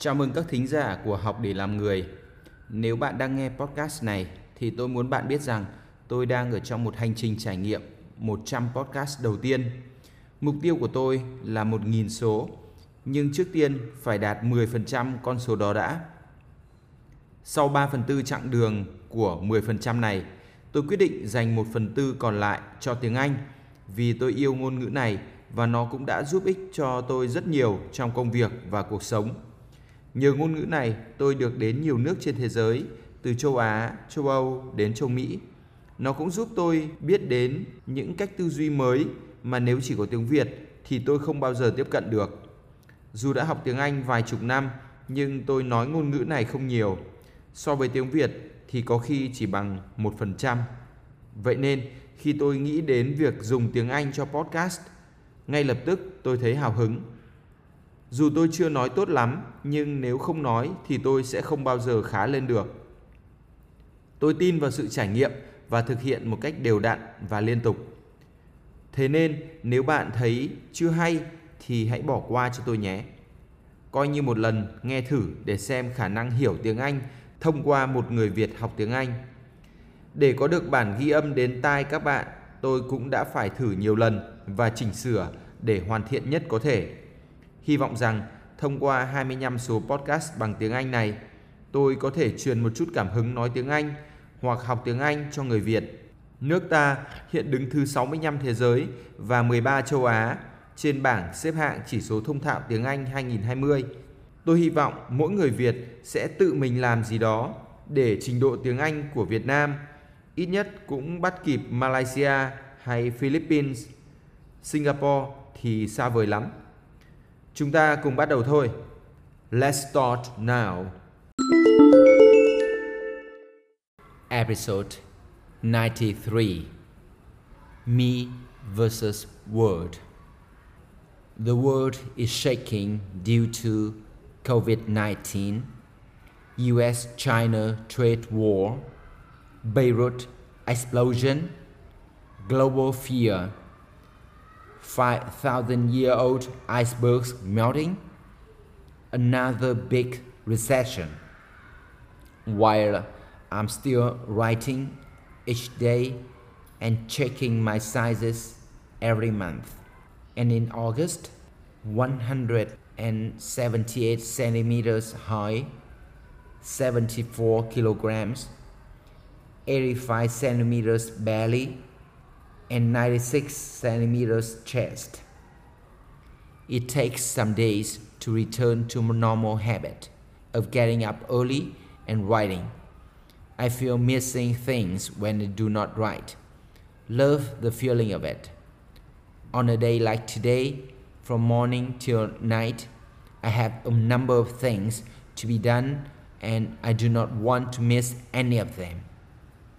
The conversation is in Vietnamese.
Chào mừng các thính giả của Học để làm người. Nếu bạn đang nghe podcast này thì tôi muốn bạn biết rằng tôi đang ở trong một hành trình trải nghiệm 100 podcast đầu tiên. Mục tiêu của tôi là 1.000 số, nhưng trước tiên phải đạt 10% con số đó đã. Sau 3/4 chặng đường của 10% này, tôi quyết định dành 1/4 còn lại cho tiếng Anh vì tôi yêu ngôn ngữ này và nó cũng đã giúp ích cho tôi rất nhiều trong công việc và cuộc sống. Nhờ ngôn ngữ này, tôi được đến nhiều nước trên thế giới, từ châu Á, châu Âu đến châu Mỹ. Nó cũng giúp tôi biết đến những cách tư duy mới mà nếu chỉ có tiếng Việt thì tôi không bao giờ tiếp cận được. Dù đã học tiếng Anh vài chục năm, nhưng tôi nói ngôn ngữ này không nhiều. So với tiếng Việt thì có khi chỉ bằng 1%. Vậy nên, khi tôi nghĩ đến việc dùng tiếng Anh cho podcast, ngay lập tức tôi thấy hào hứng. Dù tôi chưa nói tốt lắm, nhưng nếu không nói thì tôi sẽ không bao giờ khá lên được. Tôi tin vào sự trải nghiệm và thực hiện một cách đều đặn và liên tục. Thế nên, nếu bạn thấy chưa hay thì hãy bỏ qua cho tôi nhé. Coi như một lần nghe thử để xem khả năng hiểu tiếng Anh thông qua một người Việt học tiếng Anh. Để có được bản ghi âm đến tai các bạn, tôi cũng đã phải thử nhiều lần và chỉnh sửa để hoàn thiện nhất có thể. Hy vọng rằng thông qua 25 số podcast bằng tiếng Anh này, tôi có thể truyền một chút cảm hứng nói tiếng Anh hoặc học tiếng Anh cho người Việt. Nước ta hiện đứng thứ 65 thế giới và 13 châu Á trên bảng xếp hạng chỉ số thông thạo tiếng Anh 2020. Tôi hy vọng mỗi người Việt sẽ tự mình làm gì đó để trình độ tiếng Anh của Việt Nam ít nhất cũng bắt kịp Malaysia hay Philippines. Singapore thì xa vời lắm. Chúng ta cùng bắt đầu thôi. Let's start now. Episode 93. Me versus world. The world is shaking due to COVID-19, US-China trade war, Beirut explosion, global fear, 5,000-year-old icebergs melting, another big recession. While I'm still writing each day and checking my sizes every month, and in August, 178 centimeters high, 74 kilograms, 85 centimeters belly, and 96 centimeters chest. It takes some days to return to my normal habit of getting up early and writing. I feel missing things when I do not write. Love the feeling of it. On a day like today, from morning till night, I have a number of things to be done and I do not want to miss any of them.